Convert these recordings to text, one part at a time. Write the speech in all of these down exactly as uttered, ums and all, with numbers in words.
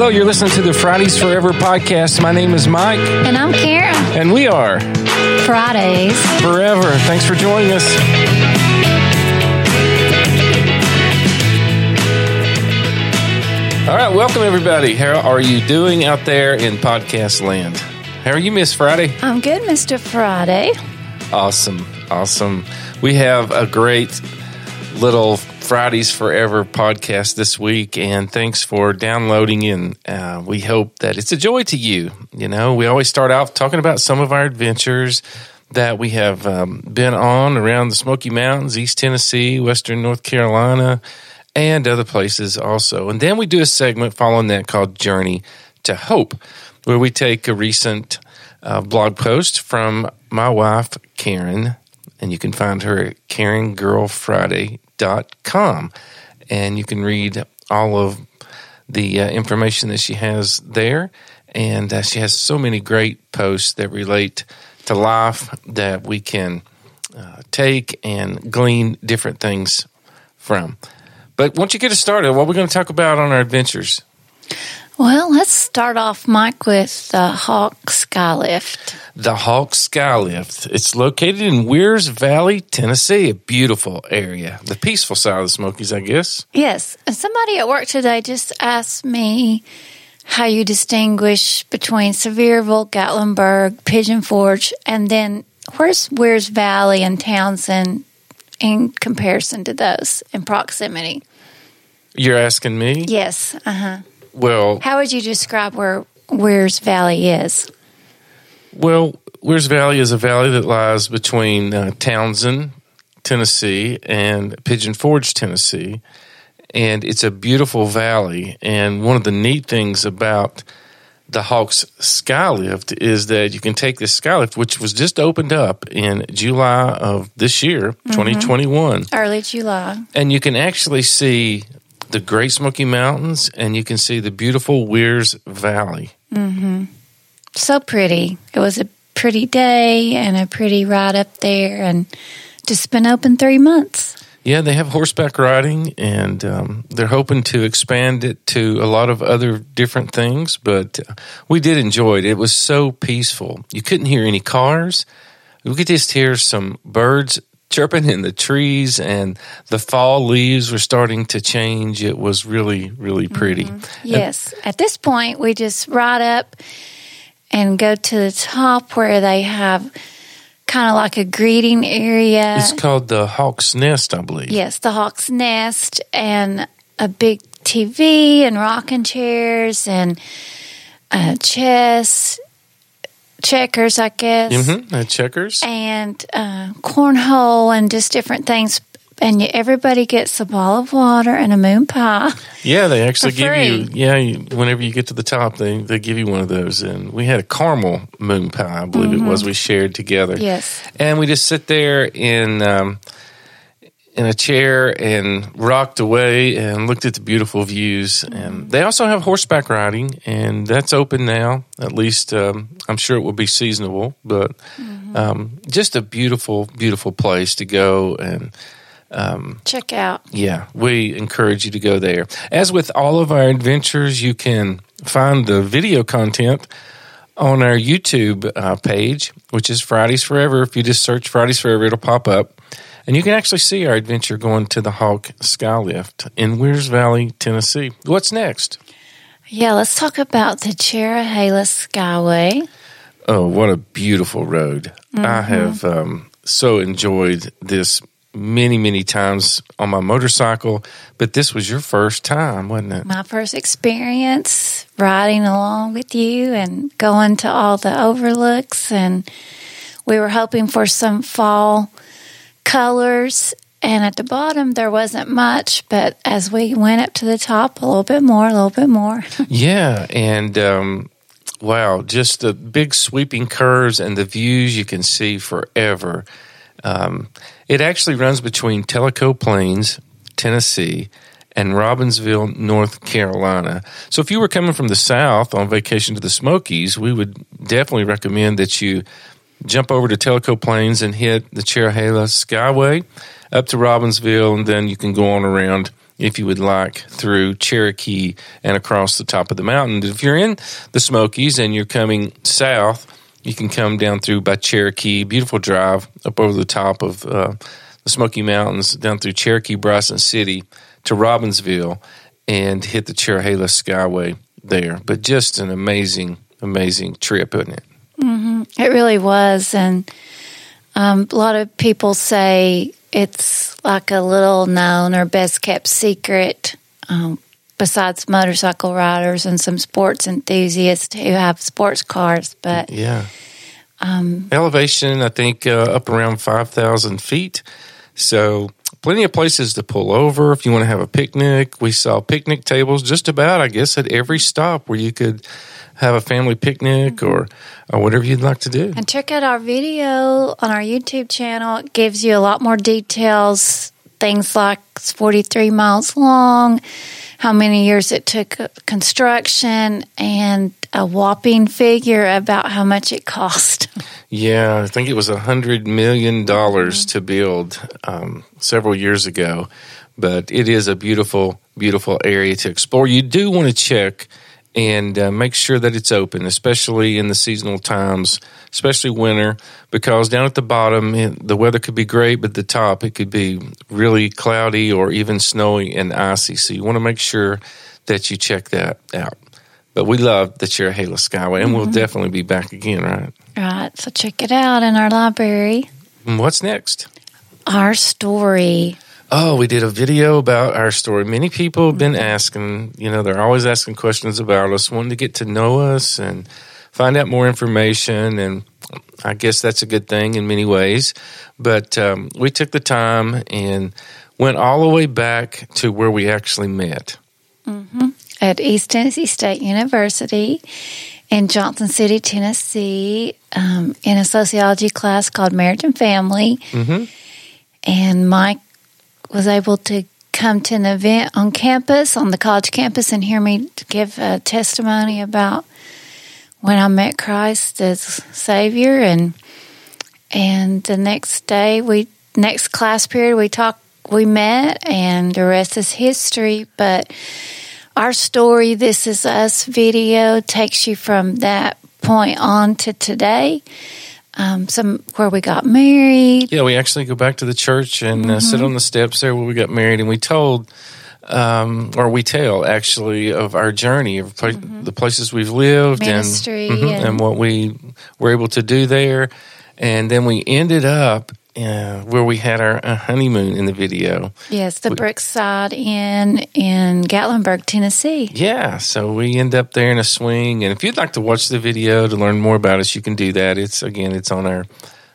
Hello, you're listening to the Fridays Forever podcast. My name is Mike. And I'm Karen. And we are Fridays Forever. Thanks for joining us. All right, welcome everybody. How are you doing out there in podcast land? How are you, Miss Friday? I'm good, Mister Friday. Awesome, awesome. We have a great little Fridays Forever podcast this week, and thanks for downloading in. Uh, we hope that it's a joy to you. You know, we always start off talking about some of our adventures that we have um, been on around the Smoky Mountains, East Tennessee, Western North Carolina, and other places also. And then we do a segment following that called Journey to Hope, where we take a recent uh, blog post from my wife, Karen, and you can find her at caring girl friday dot com, and you can read all of the uh, information that she has there. And uh, she has so many great posts that relate to life that we can uh, take and glean different things from. But once you get us started, what are we going to talk about on our adventures? Well, let's start off, Mike, with the Hawk's Skylift. The Hawk's Skylift. It's located in Weir's Valley, Tennessee, a beautiful area. The peaceful side of the Smokies, I guess. Yes. And somebody at work today just asked me how you distinguish between Sevierville, Gatlinburg, Pigeon Forge, and then where's Weir's Valley and Townsend in comparison to those in proximity? You're asking me? Yes. Uh-huh. Well, how would you describe where Weir's Valley is? Well, Weir's Valley is a valley that lies between uh, Townsend, Tennessee, and Pigeon Forge, Tennessee, and it's a beautiful valley. And one of the neat things about the Hawk's Skylift is that you can take this skylift, which was just opened up in July of this year, mm-hmm. twenty twenty-one, early July, and you can actually see the Great Smoky Mountains, and you can see the beautiful Weir's Valley. Mm-hmm. So pretty. It was a pretty day and a pretty ride up there, and just been open three months. Yeah, they have horseback riding, and um, they're hoping to expand it to a lot of other different things, but we did enjoy it. It was so peaceful. You couldn't hear any cars. We could just hear some birds chirping in the trees, and the fall leaves were starting to change. It was really, really pretty. Mm-hmm. Yes. And at this point, we just ride up and go to the top where they have kind of like a greeting area. It's called the Hawk's Nest, I believe. Yes, the Hawk's Nest, and a big T V and rocking chairs and uh, chess. Checkers, I guess. Mm-hmm. Uh, checkers. And uh, cornhole and just different things. And you, everybody gets a ball of water and a moon pie. Yeah, they actually give you, yeah, you, whenever you get to the top, they, they give you one of those. And we had a caramel moon pie, I believe mm-hmm. it was, we shared together. Yes. And we just sit there in um, in a chair and rocked away and looked at the beautiful views. And they also have horseback riding, and that's open now. At least um, I'm sure it will be seasonable, but mm-hmm. um, just a beautiful, beautiful place to go and um, check out. Yeah, we encourage you to go there. As with all of our adventures, you can find the video content on our YouTube uh, page, which is Fridays Forever. If you just search Fridays Forever, it'll pop up. And you can actually see our adventure going to the Hawk's Skylift in Weir's Valley, Tennessee. What's next? Yeah, let's talk about the Cherohala Skyway. Oh, what a beautiful road. Mm-hmm. I have um, so enjoyed this many, many times on my motorcycle, but this was your first time, wasn't it? My first experience riding along with you and going to all the overlooks. And we were hoping for some fall colors, and at the bottom there wasn't much, but as we went up to the top, a little bit more, a little bit more. Yeah, and um, wow, just the big sweeping curves and the views you can see forever. Um, it actually runs between Tellico Plains, Tennessee, and Robbinsville, North Carolina. So if you were coming from the south on vacation to the Smokies, we would definitely recommend that you jump over to Tellico Plains and hit the Cherohala Skyway up to Robbinsville, and then you can go on around if you would like, through Cherokee and across the top of the mountain. If you're in the Smokies and you're coming south, you can come down through by Cherokee, beautiful drive up over the top of uh, the Smoky Mountains, down through Cherokee, Bryson City to Robbinsville, and hit the Cherohala Skyway there. But just an amazing, amazing trip, isn't it? Mm-hmm. It really was. And um, a lot of people say it's like a little known or best kept secret, um, besides motorcycle riders and some sports enthusiasts who have sports cars. But yeah, um, elevation, I think, uh, up around five thousand feet. So plenty of places to pull over if you want to have a picnic. We saw picnic tables just about, I guess, at every stop where you could have a family picnic or, or whatever you'd like to do. And check out our video on our YouTube channel. It gives you a lot more details, things like it's forty-three miles long, how many years it took construction, and a whopping figure about how much it cost. Yeah, I think it was one hundred million dollars mm-hmm. to build um, several years ago. But it is a beautiful, beautiful area to explore. You do want to check and uh, make sure that it's open, especially in the seasonal times, especially winter, because down at the bottom, it, the weather could be great, but at the top, it could be really cloudy or even snowy and icy. So you want to make sure that you check that out. But we love the Cherohala Skyway, and mm-hmm. we'll definitely be back again, right? Right, so check it out in our library. And what's next? Our story. Oh, we did a video about our story. Many people have been asking, you know, they're always asking questions about us, wanting to get to know us and find out more information. And I guess that's a good thing in many ways. But um, we took the time and went all the way back to where we actually met. Mm-hmm. At East Tennessee State University in Johnson City, Tennessee, um, in a sociology class called Marriage and Family. Mm-hmm. And Mike was able to come to an event on campus, on the college campus, and hear me give a testimony about when I met Christ as Savior. And and the next day, we next class period, we talked, we met, and the rest is history. But our story, This Is Us video, takes you from that point on to today. Um, some where we got married. Yeah, we actually go back to the church and mm-hmm. uh, sit on the steps there where we got married, and we told, um, or we tell actually, of our journey, of pla- mm-hmm. the places we've lived, Ministry and, mm-hmm, and and what we were able to do there, and then we ended up uh, where we had our uh, honeymoon in the video. Yes, the we- Brookside Inn in Gatlinburg, Tennessee. Yeah, so we end up there in a swing, and if you'd like to watch the video to learn more about us, you can do that. It's again, it's on our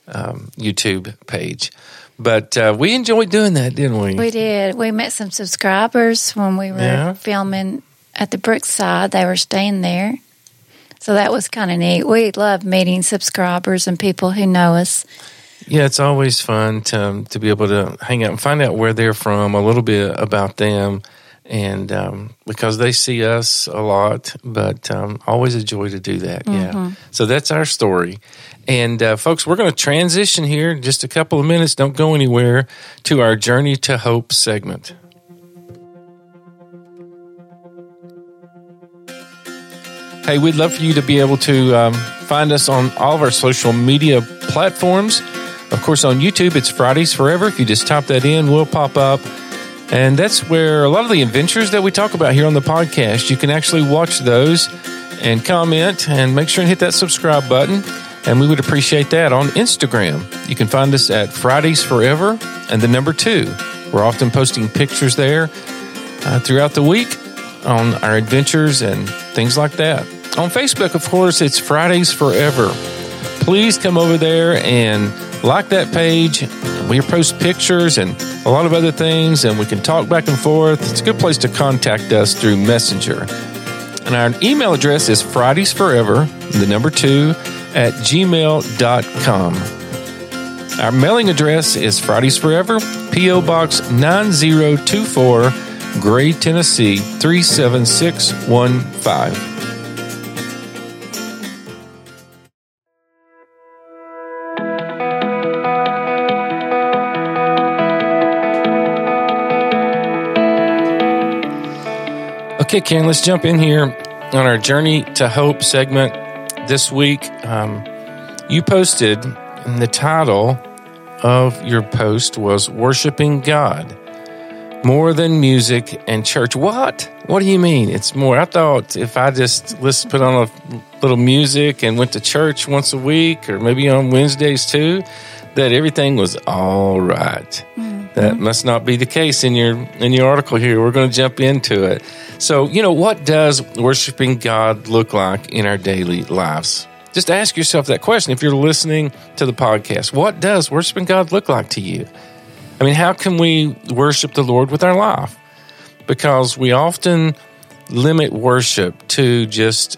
um, YouTube page. But uh, we enjoyed doing that, didn't we? We did. We met some subscribers when we were yeah. filming at the Brookside. They were staying there. So that was kind of neat. We love meeting subscribers and people who know us. Yeah, it's always fun to um, to be able to hang out and find out where they're from, a little bit about them, and um, because they see us a lot, but um, always a joy to do that, yeah. Mm-hmm. So that's our story. And, uh, folks, we're going to transition here in just a couple of minutes, don't go anywhere, to our Journey to Hope segment. Hey, we'd love for you to be able to um, find us on all of our social media platforms. Of course, on YouTube, it's Fridays Forever. If you just type that in, we'll pop up. And that's where a lot of the adventures that we talk about here on the podcast, you can actually watch those and comment, and make sure and hit that subscribe button. And we would appreciate that. On Instagram, you can find us at Fridays Forever and the number two. We're often posting pictures there uh, throughout the week on our adventures and things like that. On Facebook, of course, it's Fridays Forever. Please come over there and like that page. We post pictures and a lot of other things, and we can talk back and forth. It's a good place to contact us through Messenger. And our email address is Fridays Forever, the number two, at gmail dot com. Our mailing address is Fridays Forever, P O. Box nine zero two four, Gray, Tennessee three seven six one five. Okay, Ken, let's jump in here on our Journey to Hope segment this week. Um, you posted, and the title of your post was Worshiping God, More Than Music and Church. What? What do you mean it's more? I thought if I just let's put on a little music and went to church once a week or maybe on Wednesdays too, that everything was all right. Mm-hmm. That must not be the case in your in your article here. We're going to jump into it. So, you know, what does worshiping God look like in our daily lives? Just ask yourself that question if you're listening to the podcast. What does worshiping God look like to you? I mean, how can we worship the Lord with our life? Because we often limit worship to just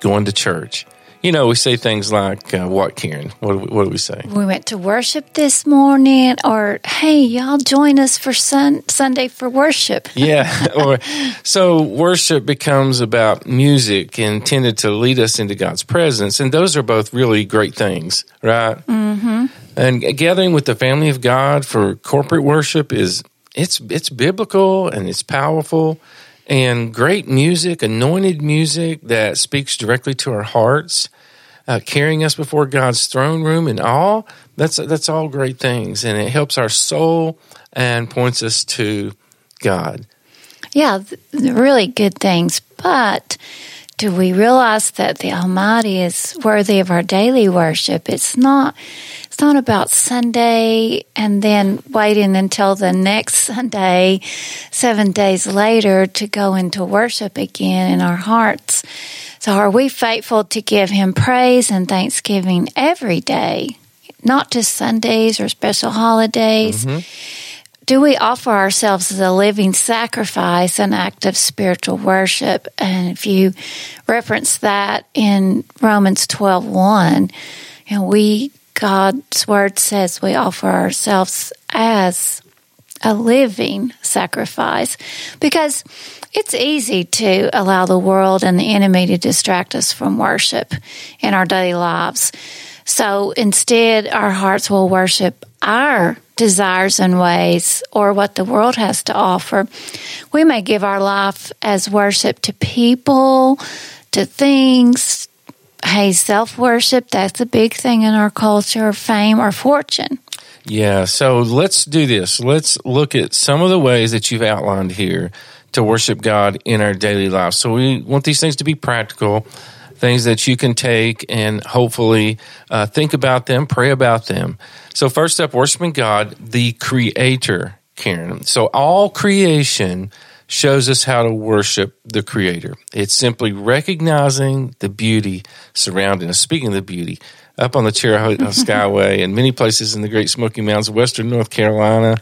going to church. You know, we say things like, uh, what, Karen? What, what do we say? We went to worship this morning, or, hey, y'all join us for sun- Sunday for worship. Yeah. Or, so worship becomes about music intended to lead us into God's presence, and those are both really great things, right? Mm-hmm. And gathering with the family of God for corporate worship is, it's it's biblical, and it's powerful. And great music, anointed music that speaks directly to our hearts, uh, carrying us before God's throne room and all, that's that's all great things. And it helps our soul and points us to God. Yeah, really good things. But do we realize that the Almighty is worthy of our daily worship? It's not It's not about Sunday and then waiting until the next Sunday, seven days later, to go into worship again in our hearts. So are we faithful to give Him praise and thanksgiving every day, not just Sundays or special holidays? Mm-hmm. Do we offer ourselves as a living sacrifice, an act of spiritual worship? And if you reference that in Romans twelve one, you know, we God's Word says we offer ourselves as a living sacrifice, because it's easy to allow the world and the enemy to distract us from worship in our daily lives. So instead, our hearts will worship our desires and ways, or what the world has to offer. We may give our life as worship to people, to things. Hey, self-worship, that's a big thing in our culture, fame or fortune. Yeah, so let's do this. Let's look at some of the ways that you've outlined here to worship God in our daily life. So we want these things to be practical, things that you can take and hopefully uh, think about them, pray about them. So first up, worshiping God, the Creator, Karen. So all creation shows us how to worship the Creator. It's simply recognizing the beauty surrounding us. Speaking of the beauty, up on the Cherohala Skyway and many places in the Great Smoky Mountains, western North Carolina,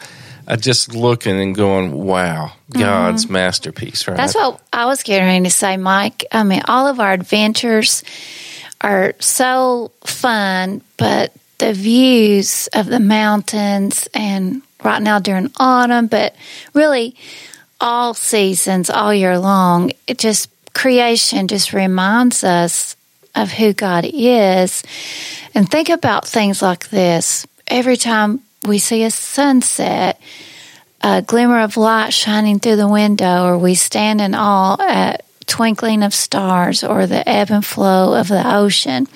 I just looking and going, wow, God's mm-hmm. masterpiece, right? That's what I was getting ready to say, Mike. I mean, all of our adventures are so fun, but the views of the mountains, and right now during autumn, but really all seasons, all year long, it just creation just reminds us of who God is. And think about things like this. Every time we see a sunset, a glimmer of light shining through the window, or we stand in awe at twinkling of stars or the ebb and flow of the ocean,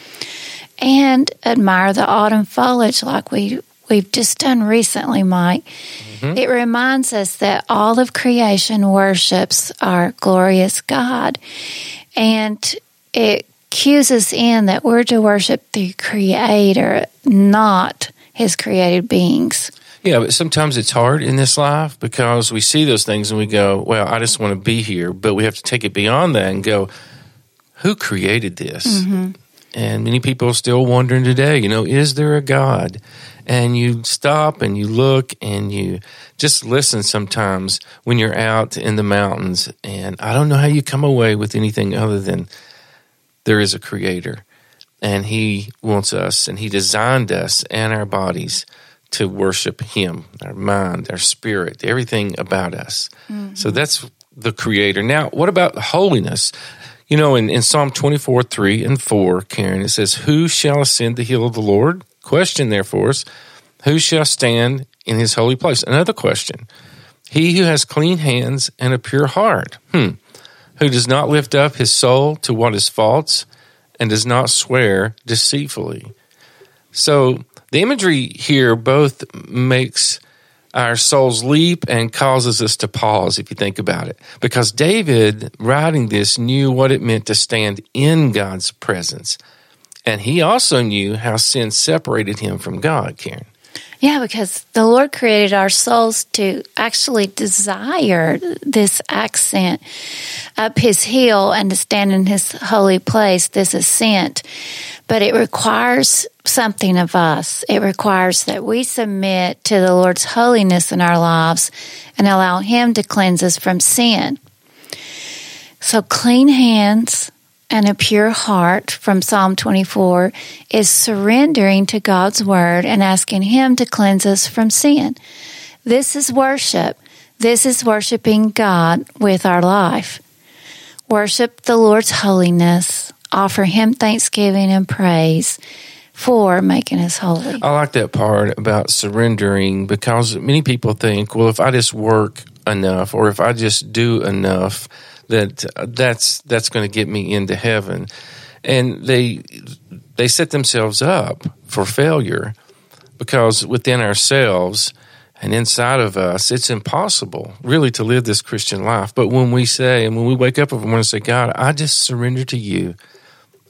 and admire the autumn foliage like we We've just done recently, Mike. Mm-hmm. It reminds us that all of creation worships our glorious God. And it cues us in that we're to worship the Creator, not His created beings. Yeah, but sometimes it's hard in this life because we see those things and we go, well, I just want to be here. But we have to take it beyond that and go, who created this? Mm-hmm. And many people are still wondering today, you know, is there a God? And you stop and you look and you just listen sometimes when you're out in the mountains. And I don't know how you come away with anything other than there is a Creator. And He wants us, and He designed us and our bodies to worship Him, our mind, our spirit, everything about us. Mm-hmm. So that's the Creator. Now, what about holiness? You know, in, in Psalm twenty-four, three and four, Karen, it says, who shall ascend the hill of the Lord? Question there for us, who shall stand in His holy place? Another question, he who has clean hands and a pure heart. Hmm. who does not lift up his soul to what is false and does not swear deceitfully. So the imagery here both makes our souls leap and causes us to pause, if you think about it. Because David, writing this, knew what it meant to stand in God's presence. And he also knew how sin separated him from God, Karen. Yeah, because the Lord created our souls to actually desire this ascent up his hill and to stand in his holy place, this ascent. But it requires something of us. It requires that we submit to the Lord's holiness in our lives and allow him to cleanse us from sin. So clean hands and a pure heart from Psalm twenty-four is surrendering to God's word and asking him to cleanse us from sin. This is worship. This is worshiping God with our life. Worship the Lord's holiness. Offer him thanksgiving and praise for making us holy. I like that part about surrendering, because many people think, well, if I just work enough or if I just do enough, that that's that's going to get me into heaven. And they they set themselves up for failure, because within ourselves and inside of us, it's impossible really to live this Christian life. But when we say, and when we wake up in the morning and say, God, I just surrender to you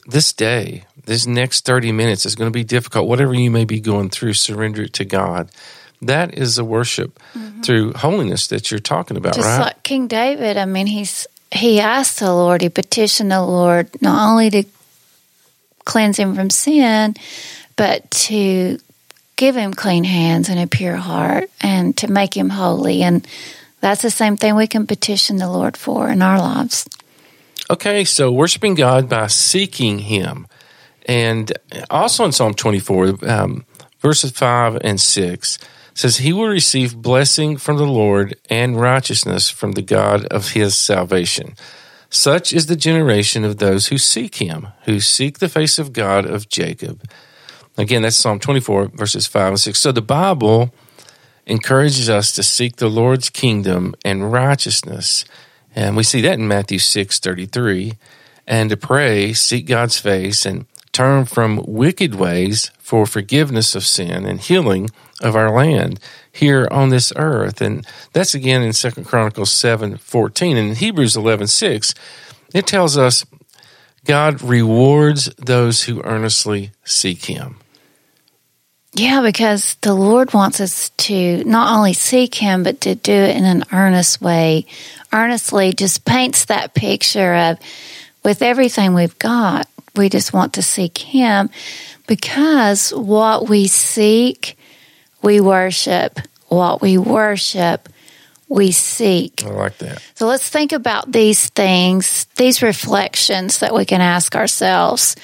this day, this next thirty minutes is going to be difficult. Whatever you may be going through, surrender it to God. That is the worship mm-hmm. through holiness that you're talking about, just right? Just like King David, I mean, he's he asked the Lord, he petitioned the Lord not only to cleanse him from sin, but to give him clean hands and a pure heart and to make him holy. And that's the same thing we can petition the Lord for in our lives. Okay, so worshiping God by seeking him. And also in Psalm twenty-four, um, verses five and six, says, he will receive blessing from the Lord and righteousness from the God of his salvation. Such is the generation of those who seek him, who seek the face of God of Jacob. Again, that's Psalm twenty-four, verses five and six. So the Bible encourages us to seek the Lord's kingdom and righteousness. And we see that in Matthew six thirty-three. And to pray, seek God's face, and turn from wicked ways for forgiveness of sin and healing of our land here on this earth. And that's again in Second Chronicles seven fourteen. And in Hebrews eleven six, it tells us, God rewards those who earnestly seek him. Yeah, because the Lord wants us to not only seek him, but to do it in an earnest way. Earnestly just paints that picture of, with everything we've got, we just want to seek him, because what we seek, we worship. What we worship, we seek. I like that. So let's think about these things, these reflections that we can ask ourselves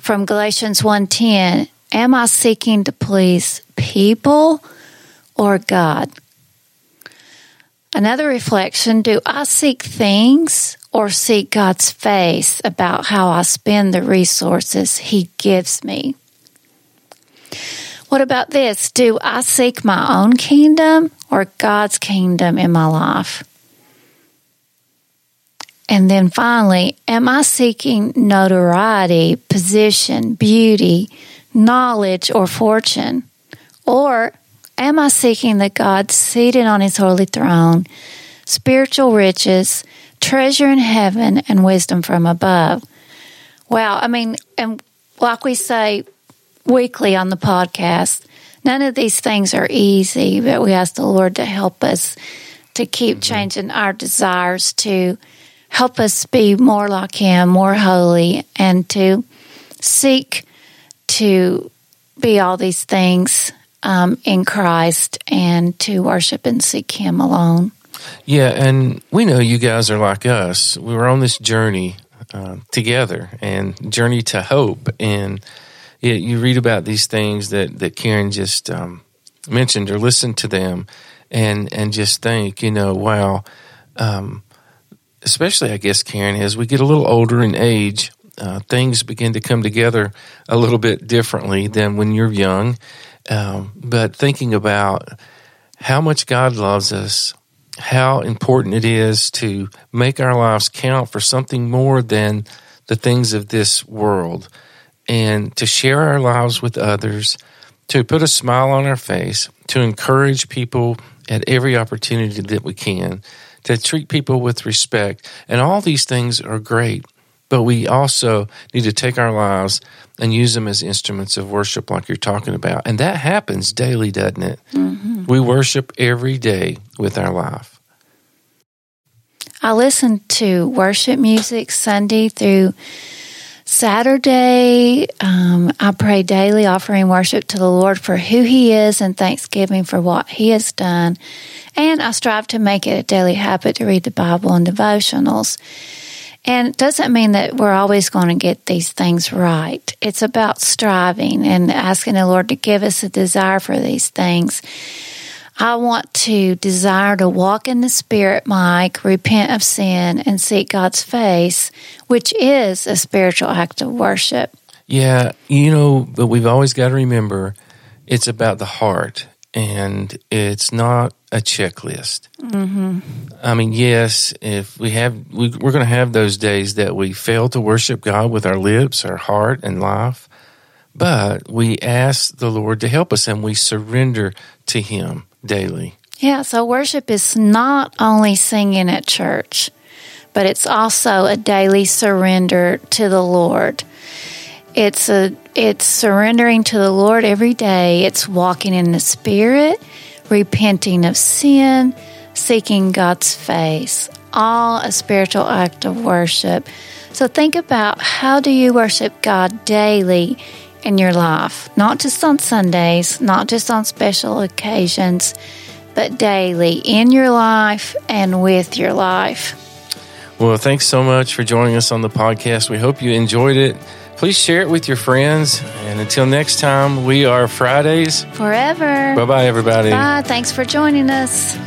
from Galatians one ten. Am I seeking to please people or God? Another reflection, do I seek things or seek God's face about how I spend the resources he gives me? What about this? Do I seek my own kingdom or God's kingdom in my life? And then finally, am I seeking notoriety, position, beauty, knowledge, or fortune? Or am I seeking the God seated on his holy throne, spiritual riches, treasure in heaven, and wisdom from above? Wow, I mean, and like we say weekly on the podcast, none of these things are easy, but we ask the Lord to help us to keep mm-hmm. changing our desires, to help us be more like him, more holy, and to seek to be all these things um, in Christ and to worship and seek him alone. Yeah, and we know you guys are like us. We were on this journey uh, together, and journey to hope. And you, you read about these things that, that Karen just um, mentioned, or listen to them, and, and just think, you know, wow, um, especially, I guess, Karen, as we get a little older in age, uh, things begin to come together a little bit differently than when you're young. Um, but thinking about how much God loves us, how important it is to make our lives count for something more than the things of this world, and to share our lives with others, to put a smile on our face, to encourage people at every opportunity that we can, to treat people with respect. And all these things are great, but we also need to take our lives and use them as instruments of worship like you're talking about. And that happens daily, doesn't it? Mm-hmm. We worship every day with our life. I listen to worship music Sunday through Saturday. Um, I pray daily, offering worship to the Lord for who He is and thanksgiving for what He has done. And I strive to make it a daily habit to read the Bible and devotionals. And it doesn't mean that we're always going to get these things right. It's about striving and asking the Lord to give us a desire for these things. I want to desire to walk in the Spirit, Mike, repent of sin, and seek God's face, which is a spiritual act of worship. Yeah, you know, but we've always got to remember it's about the heart, and it's not a checklist. Mm-hmm. I mean, yes, if we have, we, we're going to have those days that we fail to worship God with our lips, our heart, and life, but we ask the Lord to help us, and we surrender to Him daily. Yeah, so worship is not only singing at church, but it's also a daily surrender to the Lord. It's a it's surrendering to the Lord every day. It's walking in the Spirit, repenting of sin, seeking God's face, all a spiritual act of worship. So think about, how do you worship God daily in your life? Not just on Sundays, not just on special occasions, but daily in your life and with your life. Well, thanks so much for joining us on the podcast. We hope you enjoyed it. Please share it with your friends. And until next time, we are Fridays Forever. Bye-bye, everybody. Bye. Thanks for joining us.